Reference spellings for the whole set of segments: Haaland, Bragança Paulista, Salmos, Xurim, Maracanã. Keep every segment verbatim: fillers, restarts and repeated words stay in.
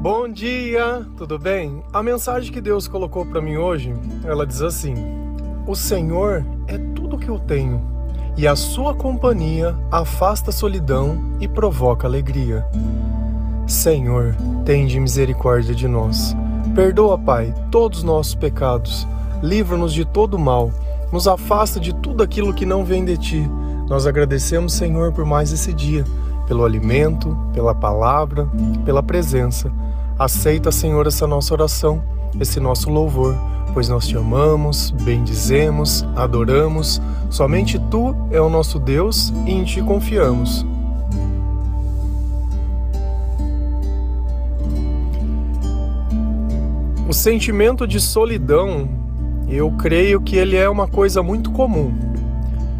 Bom dia, tudo bem? A mensagem que Deus colocou para mim hoje, ela diz assim: o Senhor é tudo que eu tenho, e a sua companhia afasta a solidão e provoca alegria. Senhor, tende misericórdia de nós. Perdoa, Pai, todos os nossos pecados. Livra-nos de todo mal. Nos afasta de tudo aquilo que não vem de Ti. Nós agradecemos, Senhor, por mais esse dia, pelo alimento, pela palavra, pela presença. Aceita, Senhor, essa nossa oração, esse nosso louvor, pois nós Te amamos, bendizemos, adoramos. Somente Tu é o nosso Deus e em Ti confiamos. O sentimento de solidão, eu creio que ele é uma coisa muito comum.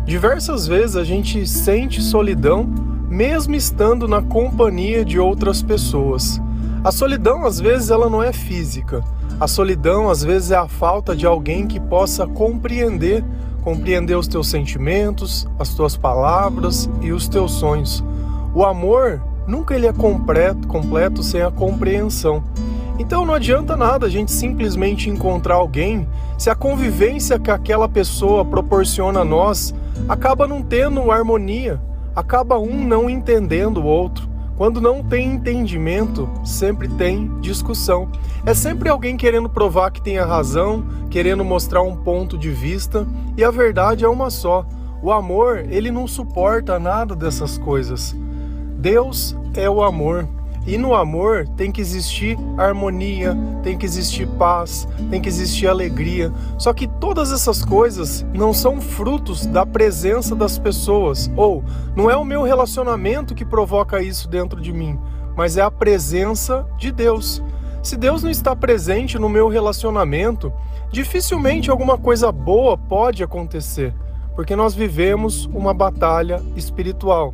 Diversas vezes a gente sente solidão, mesmo estando na companhia de outras pessoas. A solidão, às vezes, ela não é física. A solidão, às vezes, é a falta de alguém que possa compreender, compreender os teus sentimentos, as tuas palavras e os teus sonhos. O amor, nunca ele é completo, completo sem a compreensão. Então não adianta nada a gente simplesmente encontrar alguém se a convivência que aquela pessoa proporciona a nós acaba não tendo harmonia, acaba um não entendendo o outro. Quando não tem entendimento, sempre tem discussão. É sempre alguém querendo provar que tem a razão, querendo mostrar um ponto de vista, e a verdade é uma só. O amor, ele não suporta nada dessas coisas. Deus é o amor. E no amor tem que existir harmonia, tem que existir paz, tem que existir alegria. Só que todas essas coisas não são frutos da presença das pessoas. Ou, não é o meu relacionamento que provoca isso dentro de mim, mas é a presença de Deus. Se Deus não está presente no meu relacionamento, dificilmente alguma coisa boa pode acontecer, porque nós vivemos uma batalha espiritual.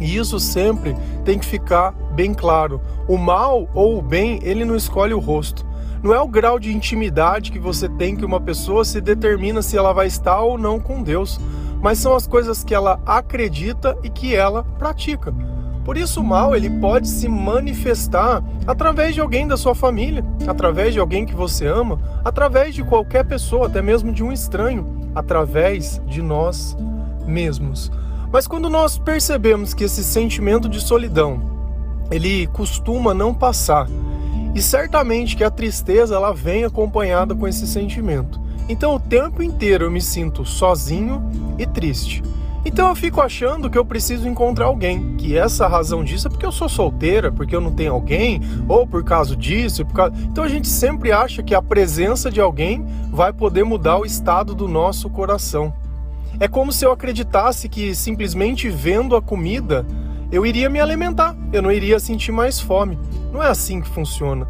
E isso sempre tem que ficar bem claro. O mal ou o bem, ele não escolhe o rosto. Não é o grau de intimidade que você tem que uma pessoa se determina se ela vai estar ou não com Deus, mas são as coisas que ela acredita e que ela pratica. Por isso o mal, ele pode se manifestar através de alguém da sua família, através de alguém que você ama, através de qualquer pessoa, até mesmo de um estranho, através de nós mesmos. Mas quando nós percebemos que esse sentimento de solidão, ele costuma não passar, e certamente que a tristeza ela vem acompanhada com esse sentimento. Então o tempo inteiro eu me sinto sozinho e triste. Então eu fico achando que eu preciso encontrar alguém, que essa razão disso é porque eu sou solteira, porque eu não tenho alguém, ou por causa disso, por causa... Então a gente sempre acha que a presença de alguém vai poder mudar o estado do nosso coração. É como se eu acreditasse que simplesmente vendo a comida, eu iria me alimentar, eu não iria sentir mais fome. Não é assim que funciona.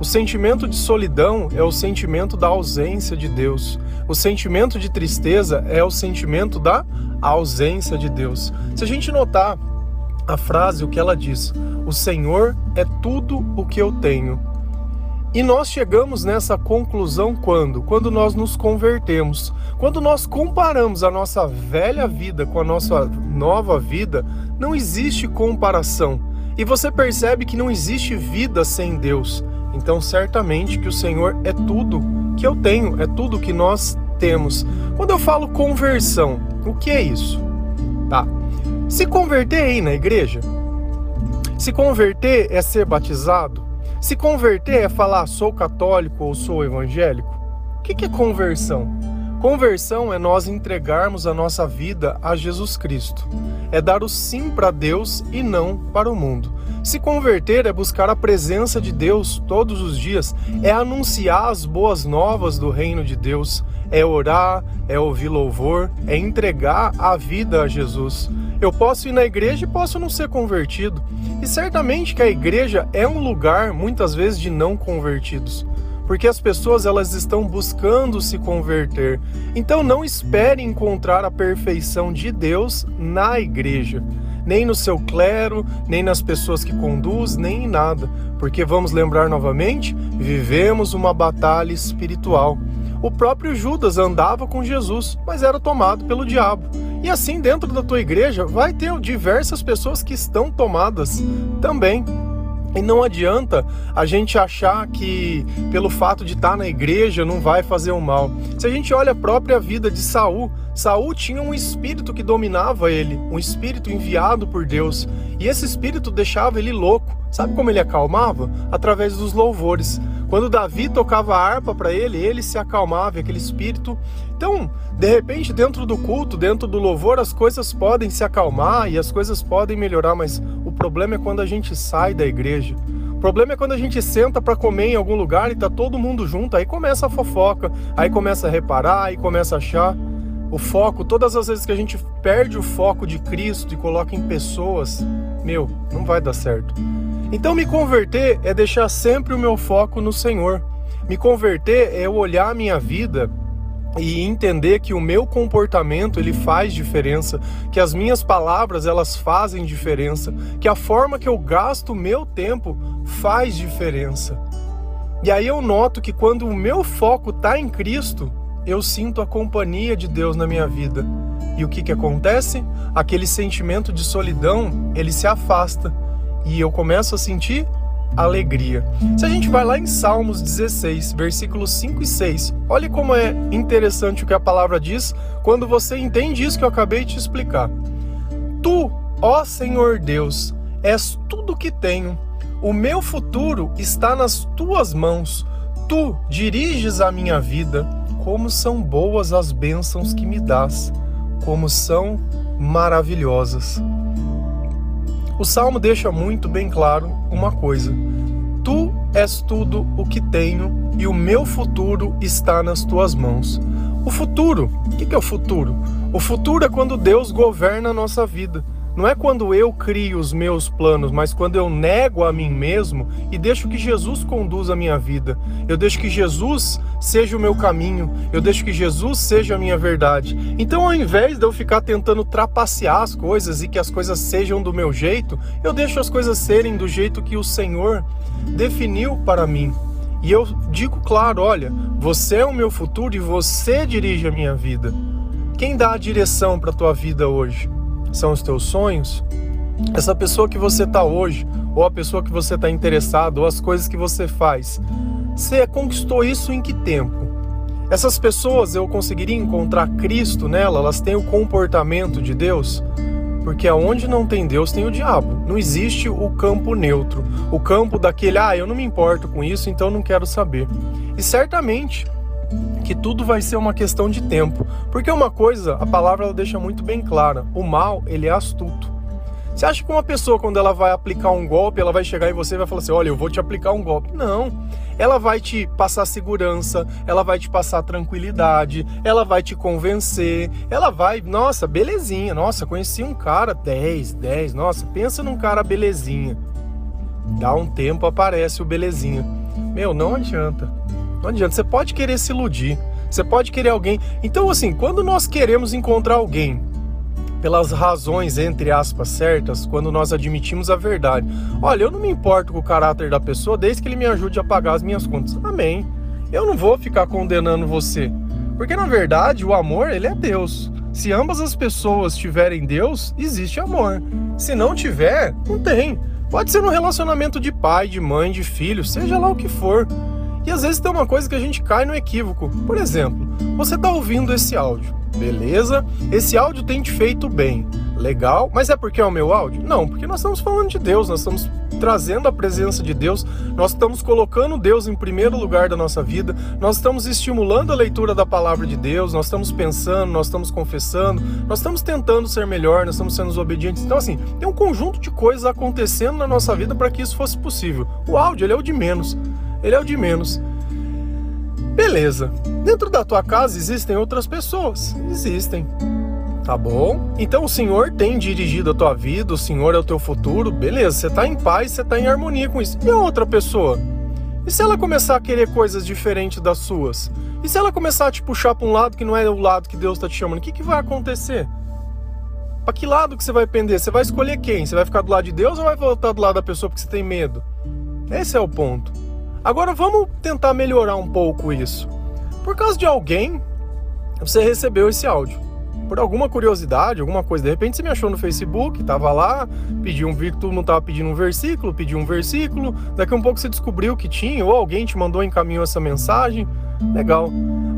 O sentimento de solidão é o sentimento da ausência de Deus. O sentimento de tristeza é o sentimento da ausência de Deus. Se a gente notar a frase, o que ela diz, o Senhor é tudo o que eu tenho. E nós chegamos nessa conclusão quando? Quando nós nos convertemos. Quando nós comparamos a nossa velha vida com a nossa nova vida, não existe comparação. E você percebe que não existe vida sem Deus. Então, certamente que o Senhor é tudo que eu tenho, é tudo que nós temos. Quando eu falo conversão, o que é isso? Tá. Se converter aí na igreja? Se converter é ser batizado? Se converter é falar sou católico ou sou evangélico? O que é conversão? Conversão é nós entregarmos a nossa vida a Jesus Cristo. É dar o sim para Deus e não para o mundo. Se converter é buscar a presença de Deus todos os dias, é anunciar as boas novas do reino de Deus, é orar, é ouvir louvor, é entregar a vida a Jesus. Eu posso ir na igreja e posso não ser convertido. E certamente que a igreja é um lugar, muitas vezes, de não convertidos. Porque as pessoas, elas estão buscando se converter. Então não espere encontrar a perfeição de Deus na igreja. Nem no seu clero, nem nas pessoas que conduz, nem em nada. Porque, vamos lembrar novamente, vivemos uma batalha espiritual. O próprio Judas andava com Jesus, mas era tomado pelo diabo. E assim, dentro da tua igreja, vai ter diversas pessoas que estão tomadas também. E não adianta a gente achar que pelo fato de estar na igreja não vai fazer o mal. Se a gente olha a própria vida de Saul, Saul tinha um espírito que dominava ele, um espírito enviado por Deus, e esse espírito deixava ele louco. Sabe como ele acalmava? Através dos louvores. Quando Davi tocava a harpa para ele, ele se acalmava, aquele espírito. Então, de repente, dentro do culto, dentro do louvor, as coisas podem se acalmar e as coisas podem melhorar, mas o problema é quando a gente sai da igreja. O problema é quando a gente senta para comer em algum lugar e tá todo mundo junto, aí começa a fofoca, aí começa a reparar, aí começa a achar. O foco, todas as vezes que a gente perde o foco de Cristo e coloca em pessoas, meu, não vai dar certo. Então me converter é deixar sempre o meu foco no Senhor. Me converter é eu olhar a minha vida e entender que o meu comportamento ele faz diferença, que as minhas palavras elas fazem diferença, que a forma que eu gasto o meu tempo faz diferença. E aí eu noto que quando o meu foco está em Cristo, eu sinto a companhia de Deus na minha vida. E o que que acontece? Aquele sentimento de solidão, ele se afasta. E eu começo a sentir alegria. Se a gente vai lá em Salmos dezesseis, versículos cinco e seis, olha como é interessante o que a palavra diz quando você entende isso que eu acabei de te explicar. Tu, ó Senhor Deus, és tudo o que tenho. O meu futuro está nas tuas mãos. Tu diriges a minha vida. Como são boas as bênçãos que me dás. Como são maravilhosas. O Salmo deixa muito bem claro uma coisa. Tu és tudo o que tenho e o meu futuro está nas tuas mãos. O futuro, o que é o futuro? O futuro é quando Deus governa a nossa vida. Não é quando eu crio os meus planos, mas quando eu nego a mim mesmo e deixo que Jesus conduza a minha vida. Eu deixo que Jesus seja o meu caminho, eu deixo que Jesus seja a minha verdade. Então, ao invés de eu ficar tentando trapacear as coisas e que as coisas sejam do meu jeito, eu deixo as coisas serem do jeito que o Senhor definiu para mim. E eu digo claro, olha, você é o meu futuro e você dirige a minha vida. Quem dá a direção para a tua vida hoje? São os teus sonhos? Essa pessoa que você está hoje, ou a pessoa que você está interessado, ou as coisas que você faz, você conquistou isso em que tempo? Essas pessoas, eu conseguiria encontrar Cristo nela? Elas têm o comportamento de Deus? Porque aonde não tem Deus, tem o diabo. Não existe o campo neutro, o campo daquele, ah, eu não me importo com isso, então não quero saber. E certamente que tudo vai ser uma questão de tempo, porque uma coisa, a palavra ela deixa muito bem clara, o mal ele é astuto. Você acha que uma pessoa quando ela vai aplicar um golpe, ela vai chegar em você e vai falar assim, olha, eu vou te aplicar um golpe? Não, ela vai te passar segurança, ela vai te passar tranquilidade, ela vai te convencer, ela vai, nossa, belezinha, nossa, conheci um cara, dez, dez, nossa, pensa num cara belezinha. Dá um tempo, aparece o belezinha. Meu, não adianta. Não adianta, você pode querer se iludir, você pode querer alguém. Então, assim, quando nós queremos encontrar alguém pelas razões, entre aspas, certas, quando nós admitimos a verdade, olha, eu não me importo com o caráter da pessoa desde que ele me ajude a pagar as minhas contas. Amém. Eu não vou ficar condenando você, porque na verdade o amor, ele é Deus. Se ambas as pessoas tiverem Deus, existe amor. Se não tiver, não tem. Pode ser no relacionamento de pai, de mãe, de filho, seja lá o que for. E às vezes tem uma coisa que a gente cai no equívoco. Por exemplo, você está ouvindo esse áudio, beleza? Esse áudio tem te feito bem, legal, mas é porque é o meu áudio? Não, porque nós estamos falando de Deus, nós estamos trazendo a presença de Deus, nós estamos colocando Deus em primeiro lugar da nossa vida, nós estamos estimulando a leitura da palavra de Deus, nós estamos pensando, nós estamos confessando, nós estamos tentando ser melhor, nós estamos sendo obedientes. Então assim, tem um conjunto de coisas acontecendo na nossa vida para que isso fosse possível. O áudio, ele é o de menos. Ele é o de menos. Beleza. Dentro da tua casa existem outras pessoas. Existem. Tá bom? Então o Senhor tem dirigido a tua vida, o Senhor é o teu futuro. Beleza, você tá em paz, você tá em harmonia com isso. E a outra pessoa? E se ela começar a querer coisas diferentes das suas? E se ela começar a te puxar para um lado que não é o lado que Deus tá te chamando? O que que vai acontecer? Para que lado que você vai pender? Você vai escolher quem? Você vai ficar do lado de Deus ou vai voltar do lado da pessoa porque você tem medo? Esse é o ponto. Agora vamos tentar melhorar um pouco isso. Por causa de alguém, você recebeu esse áudio. por alguma curiosidade, alguma coisa, de repente você me achou no Facebook, tava lá, pediu um versículo, não tava pedindo um versículo, pediu um versículo, daqui a um pouco você descobriu que tinha, ou alguém te mandou, encaminhou essa mensagem, legal.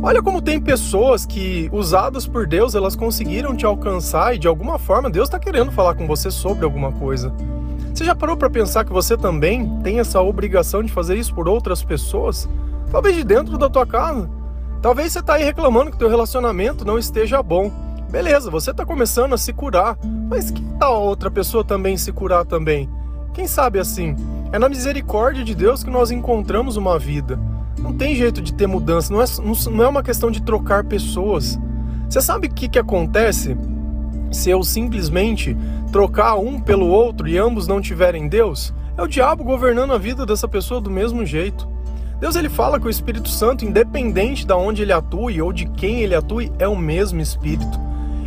Olha como tem pessoas que, usadas por Deus, elas conseguiram te alcançar e de alguma forma Deus está querendo falar com você sobre alguma coisa. Você já parou para pensar que você também tem essa obrigação de fazer isso por outras pessoas? Talvez de dentro da tua casa. Talvez você está aí reclamando que teu relacionamento não esteja bom. Beleza, você está começando a se curar, mas que tal outra pessoa também se curar também? Quem sabe assim? É na misericórdia de Deus que nós encontramos uma vida. Não tem jeito de ter mudança, não é, não é uma questão de trocar pessoas. Você sabe o que, que acontece se eu simplesmente trocar um pelo outro e ambos não tiverem Deus? É o diabo governando a vida dessa pessoa do mesmo jeito. Deus, ele fala que o Espírito Santo, independente de onde ele atue ou de quem ele atue, é o mesmo Espírito.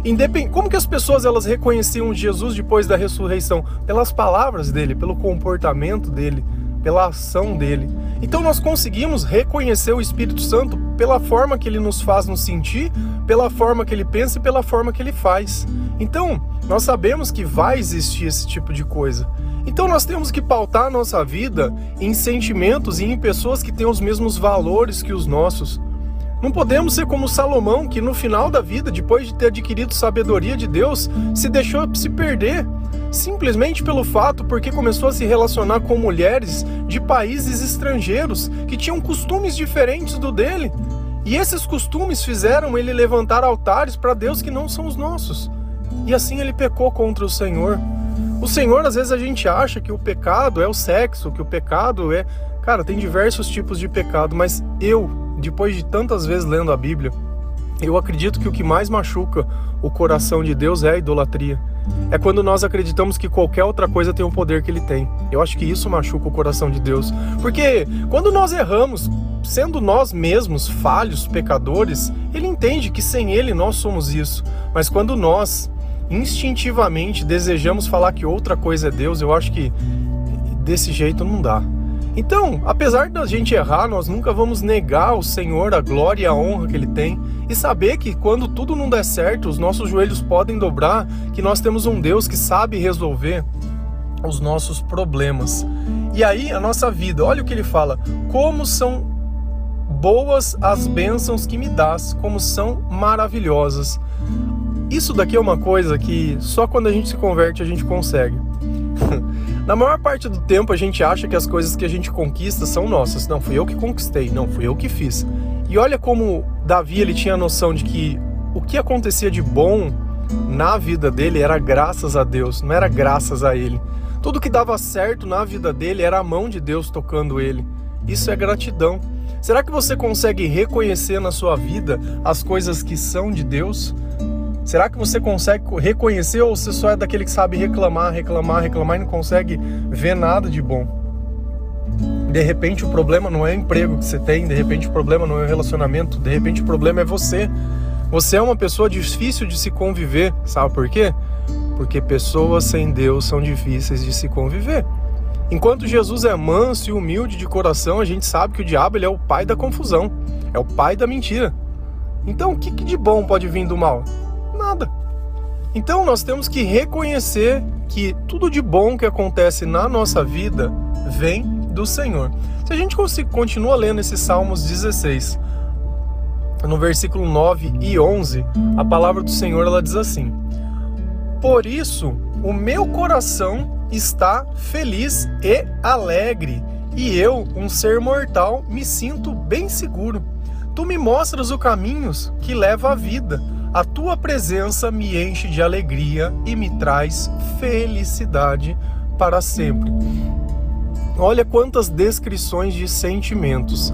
Independ... Como que as pessoas elas reconheciam Jesus depois da ressurreição? Pelas palavras dele, pelo comportamento dele, pela ação dele. Então nós conseguimos reconhecer o Espírito Santo pela forma que ele nos faz nos sentir, pela forma que ele pensa e pela forma que ele faz. Então, nós sabemos que vai existir esse tipo de coisa. Então nós temos que pautar a nossa vida em sentimentos e em pessoas que têm os mesmos valores que os nossos. Não podemos ser como Salomão, que no final da vida, depois de ter adquirido sabedoria de Deus, se deixou se perder, simplesmente pelo fato porque começou a se relacionar com mulheres de países estrangeiros que tinham costumes diferentes do dele. E esses costumes fizeram ele levantar altares para Deus que não são os nossos. E assim ele pecou contra o Senhor. O Senhor, às vezes a gente acha que o pecado é o sexo, que o pecado é... Cara, tem diversos tipos de pecado, mas eu... Depois de tantas vezes lendo a Bíblia, eu acredito que o que mais machuca o coração de Deus é a idolatria. É quando nós acreditamos que qualquer outra coisa tem o poder que ele tem. Eu acho que isso machuca o coração de Deus. Porque quando nós erramos, sendo nós mesmos falhos, pecadores, ele entende que sem ele nós somos isso. Mas quando nós instintivamente desejamos falar que outra coisa é Deus, eu acho que desse jeito não dá. Então, apesar da gente errar, nós nunca vamos negar ao Senhor a glória e a honra que Ele tem e saber que quando tudo não der certo, os nossos joelhos podem dobrar, que nós temos um Deus que sabe resolver os nossos problemas. E aí, a nossa vida, olha o que Ele fala, como são boas as bênçãos que me dás, como são maravilhosas. Isso daqui é uma coisa que só quando a gente se converte a gente consegue. Na maior parte do tempo a gente acha que as coisas que a gente conquista são nossas. Não, fui eu que conquistei, não, fui eu que fiz. E olha como Davi ele tinha a noção de que o que acontecia de bom na vida dele era graças a Deus, não era graças a ele. Tudo que dava certo na vida dele era a mão de Deus tocando ele. Isso é gratidão. Será que você consegue reconhecer na sua vida as coisas que são de Deus? Será que você consegue reconhecer ou você só é daquele que sabe reclamar, reclamar, reclamar e não consegue ver nada de bom? De repente o problema não é o emprego que você tem, de repente o problema não é o relacionamento, de repente o problema é você. Você é uma pessoa difícil de se conviver, sabe por quê? Porque pessoas sem Deus são difíceis de se conviver. Enquanto Jesus é manso e humilde de coração, a gente sabe que o diabo ele é o pai da confusão, é o pai da mentira. Então o que de bom pode vir do mal? Nada. Então nós temos que reconhecer que tudo de bom que acontece na nossa vida vem do Senhor. Se a gente continua lendo esse Salmos dezesseis, no versículo nove e onze, a palavra do Senhor ela diz assim: por isso o meu coração está feliz e alegre, e eu, um ser mortal, me sinto bem seguro. Tu me mostras os caminhos que levam à vida. A tua presença me enche de alegria e me traz felicidade para sempre. Olha quantas descrições de sentimentos.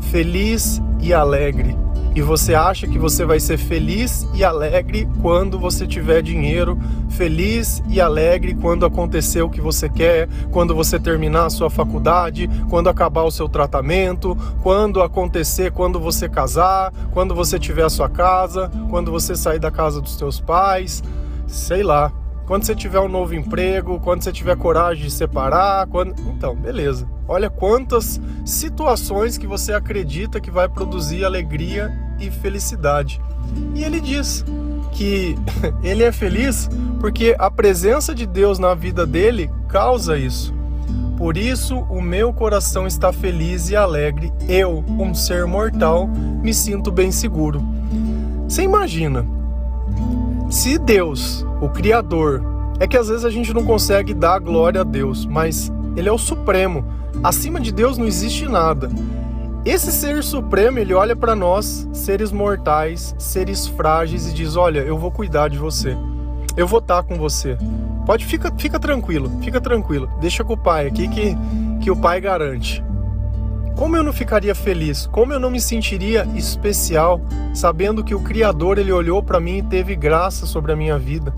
Feliz e alegre. E você acha que você vai ser feliz e alegre quando você tiver dinheiro, feliz e alegre quando acontecer o que você quer, quando você terminar a sua faculdade, quando acabar o seu tratamento, quando acontecer, quando você casar, quando você tiver a sua casa, quando você sair da casa dos seus pais, sei lá, quando você tiver um novo emprego, quando você tiver coragem de separar, quando... Então, beleza. Olha quantas situações que você acredita que vai produzir alegria e felicidade. E ele diz que ele é feliz porque a presença de Deus na vida dele causa isso. Por isso o meu coração está feliz e alegre, eu, um ser mortal, me sinto bem seguro. Você imagina, se Deus, o Criador, é que às vezes a gente não consegue dar glória a Deus, mas Ele é o Supremo, acima de Deus não existe nada. Esse ser supremo, ele olha para nós, seres mortais, seres frágeis, e diz, olha, eu vou cuidar de você, eu vou estar com você. Pode, fica, fica tranquilo, fica tranquilo, deixa com o Pai aqui que, que o Pai garante. Como eu não ficaria feliz, como eu não me sentiria especial, sabendo que o Criador, ele olhou para mim e teve graça sobre a minha vida.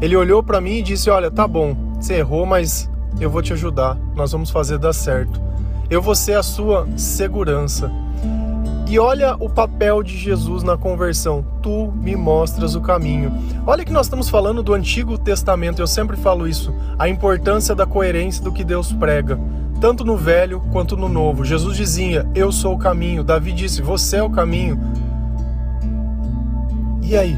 Ele olhou para mim e disse, olha, tá bom, você errou, mas eu vou te ajudar, nós vamos fazer dar certo. Eu vou ser a sua segurança. E olha o papel de Jesus na conversão. Tu me mostras o caminho. Olha que nós estamos falando do Antigo Testamento. Eu sempre falo isso. A importância da coerência do que Deus prega. Tanto no Velho quanto no Novo. Jesus dizia, eu sou o caminho. Davi disse, você é o caminho. E aí?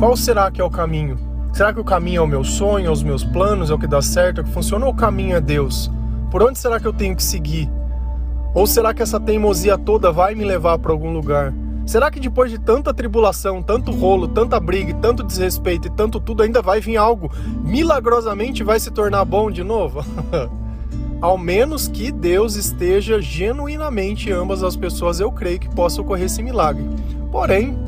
Qual será que é o caminho? Será que o caminho é o meu sonho, é os meus planos, é o que dá certo, é o que funciona? Ou o caminho é Deus? Por onde será que eu tenho que seguir? Ou será que essa teimosia toda vai me levar para algum lugar? Será que depois de tanta tribulação, tanto rolo, tanta briga, tanto desrespeito e tanto tudo, ainda vai vir algo? Milagrosamente vai se tornar bom de novo? Ao menos que Deus esteja genuinamente em ambas as pessoas, eu creio que possa ocorrer esse milagre. Porém,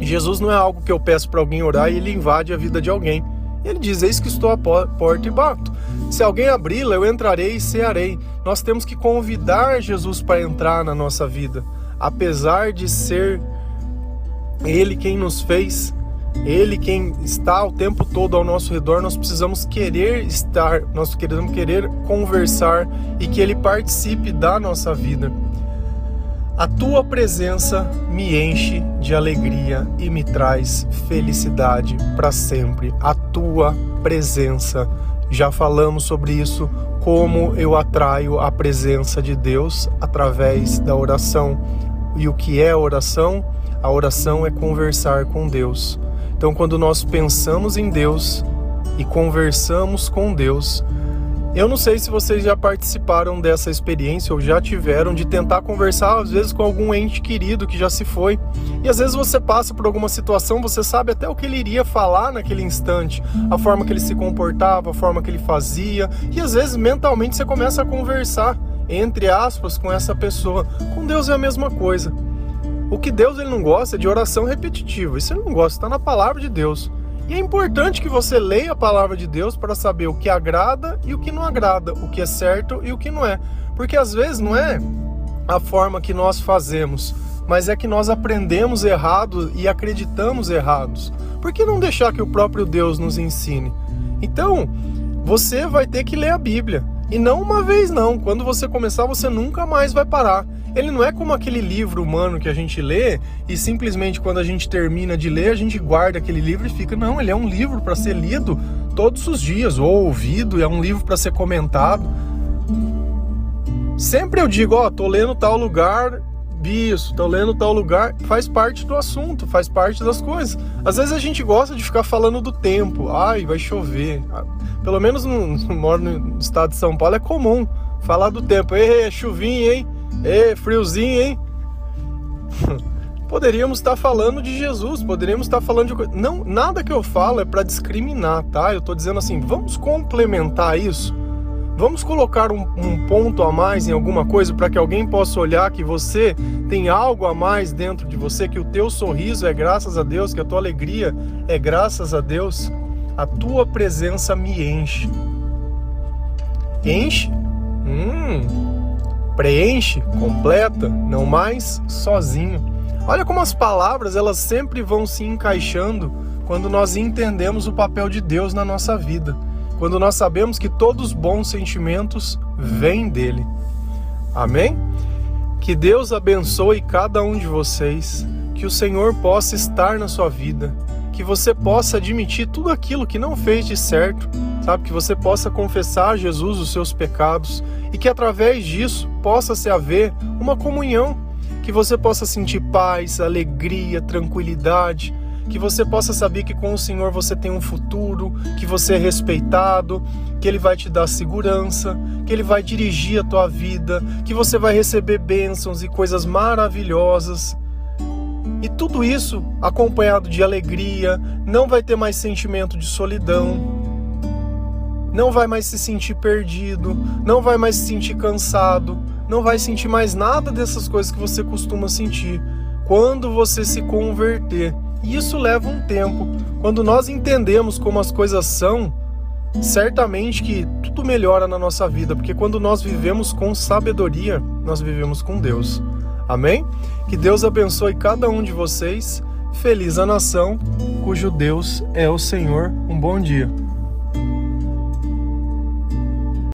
Jesus não é algo que eu peço para alguém orar e ele invade a vida de alguém. Ele diz, eis que estou à porta e bato. Se alguém abri-la, eu entrarei e cearei. Nós temos que convidar Jesus para entrar na nossa vida. Apesar de ser Ele quem nos fez, Ele quem está o tempo todo ao nosso redor, nós precisamos querer estar, nós queremos querer conversar e que Ele participe da nossa vida. A tua presença me enche de alegria e me traz felicidade para sempre. A tua presença. Já falamos sobre isso, como eu atraio a presença de Deus através da oração. E o que é a oração? A oração é conversar com Deus. Então, quando nós pensamos em Deus e conversamos com Deus, eu não sei se vocês já participaram dessa experiência ou já tiveram de tentar conversar às vezes com algum ente querido que já se foi. E às vezes você passa por alguma situação, você sabe até o que ele iria falar naquele instante, a forma que ele se comportava, a forma que ele fazia. E às vezes mentalmente você começa a conversar, entre aspas, com essa pessoa. Com Deus é a mesma coisa. O que Deus ele não gosta é de oração repetitiva. Isso ele não gosta, está na palavra de Deus. E é importante que você leia a palavra de Deus para saber o que agrada e o que não agrada, o que é certo e o que não é. Porque às vezes não é a forma que nós fazemos, mas é que nós aprendemos errado e acreditamos errados. Por que não deixar que o próprio Deus nos ensine? Então, você vai ter que ler a Bíblia. E não uma vez não, quando você começar você nunca mais vai parar. Ele não é como aquele livro humano que a gente lê e simplesmente quando a gente termina de ler, a gente guarda aquele livro e fica... Não, ele é um livro para ser lido todos os dias, ou ouvido, é um livro para ser comentado. Sempre eu digo, ó, tô lendo tal lugar, vi isso, tô lendo tal lugar, faz parte do assunto, faz parte das coisas. Às vezes a gente gosta de ficar falando do tempo, ai, vai chover. Pelo menos no, no, moro no estado de São Paulo, é comum falar do tempo, ei, chuvinha, hein? É, friozinho, hein? Poderíamos estar falando de Jesus, poderíamos estar falando de coisa... Não, nada que eu falo é para discriminar, tá? Eu tô dizendo assim, vamos complementar isso? Vamos colocar um, um ponto a mais em alguma coisa para que alguém possa olhar que você tem algo a mais dentro de você, que o teu sorriso é graças a Deus, que a tua alegria é graças a Deus. A tua presença me enche. Enche? Hum... Preenche, completa, não mais sozinho. Olha como as palavras, elas sempre vão se encaixando quando nós entendemos o papel de Deus na nossa vida. Quando nós sabemos que todos os bons sentimentos vêm dele. Amém? Que Deus abençoe cada um de vocês. Que o Senhor possa estar na sua vida. Que você possa admitir tudo aquilo que não fez de certo. Sabe? Que você possa confessar a Jesus os seus pecados. E que através disso possa se haver uma comunhão, que você possa sentir paz, alegria, tranquilidade, que você possa saber que com o Senhor você tem um futuro, que você é respeitado, que Ele vai te dar segurança, que Ele vai dirigir a tua vida, que você vai receber bênçãos e coisas maravilhosas. E tudo isso acompanhado de alegria, não vai ter mais sentimento de solidão, não vai mais se sentir perdido, não vai mais se sentir cansado, não vai sentir mais nada dessas coisas que você costuma sentir quando você se converter. E isso leva um tempo. Quando nós entendemos como as coisas são, certamente que tudo melhora na nossa vida, porque quando nós vivemos com sabedoria, nós vivemos com Deus. Amém? Que Deus abençoe cada um de vocês. Feliz a nação cujo Deus é o Senhor. Um bom dia.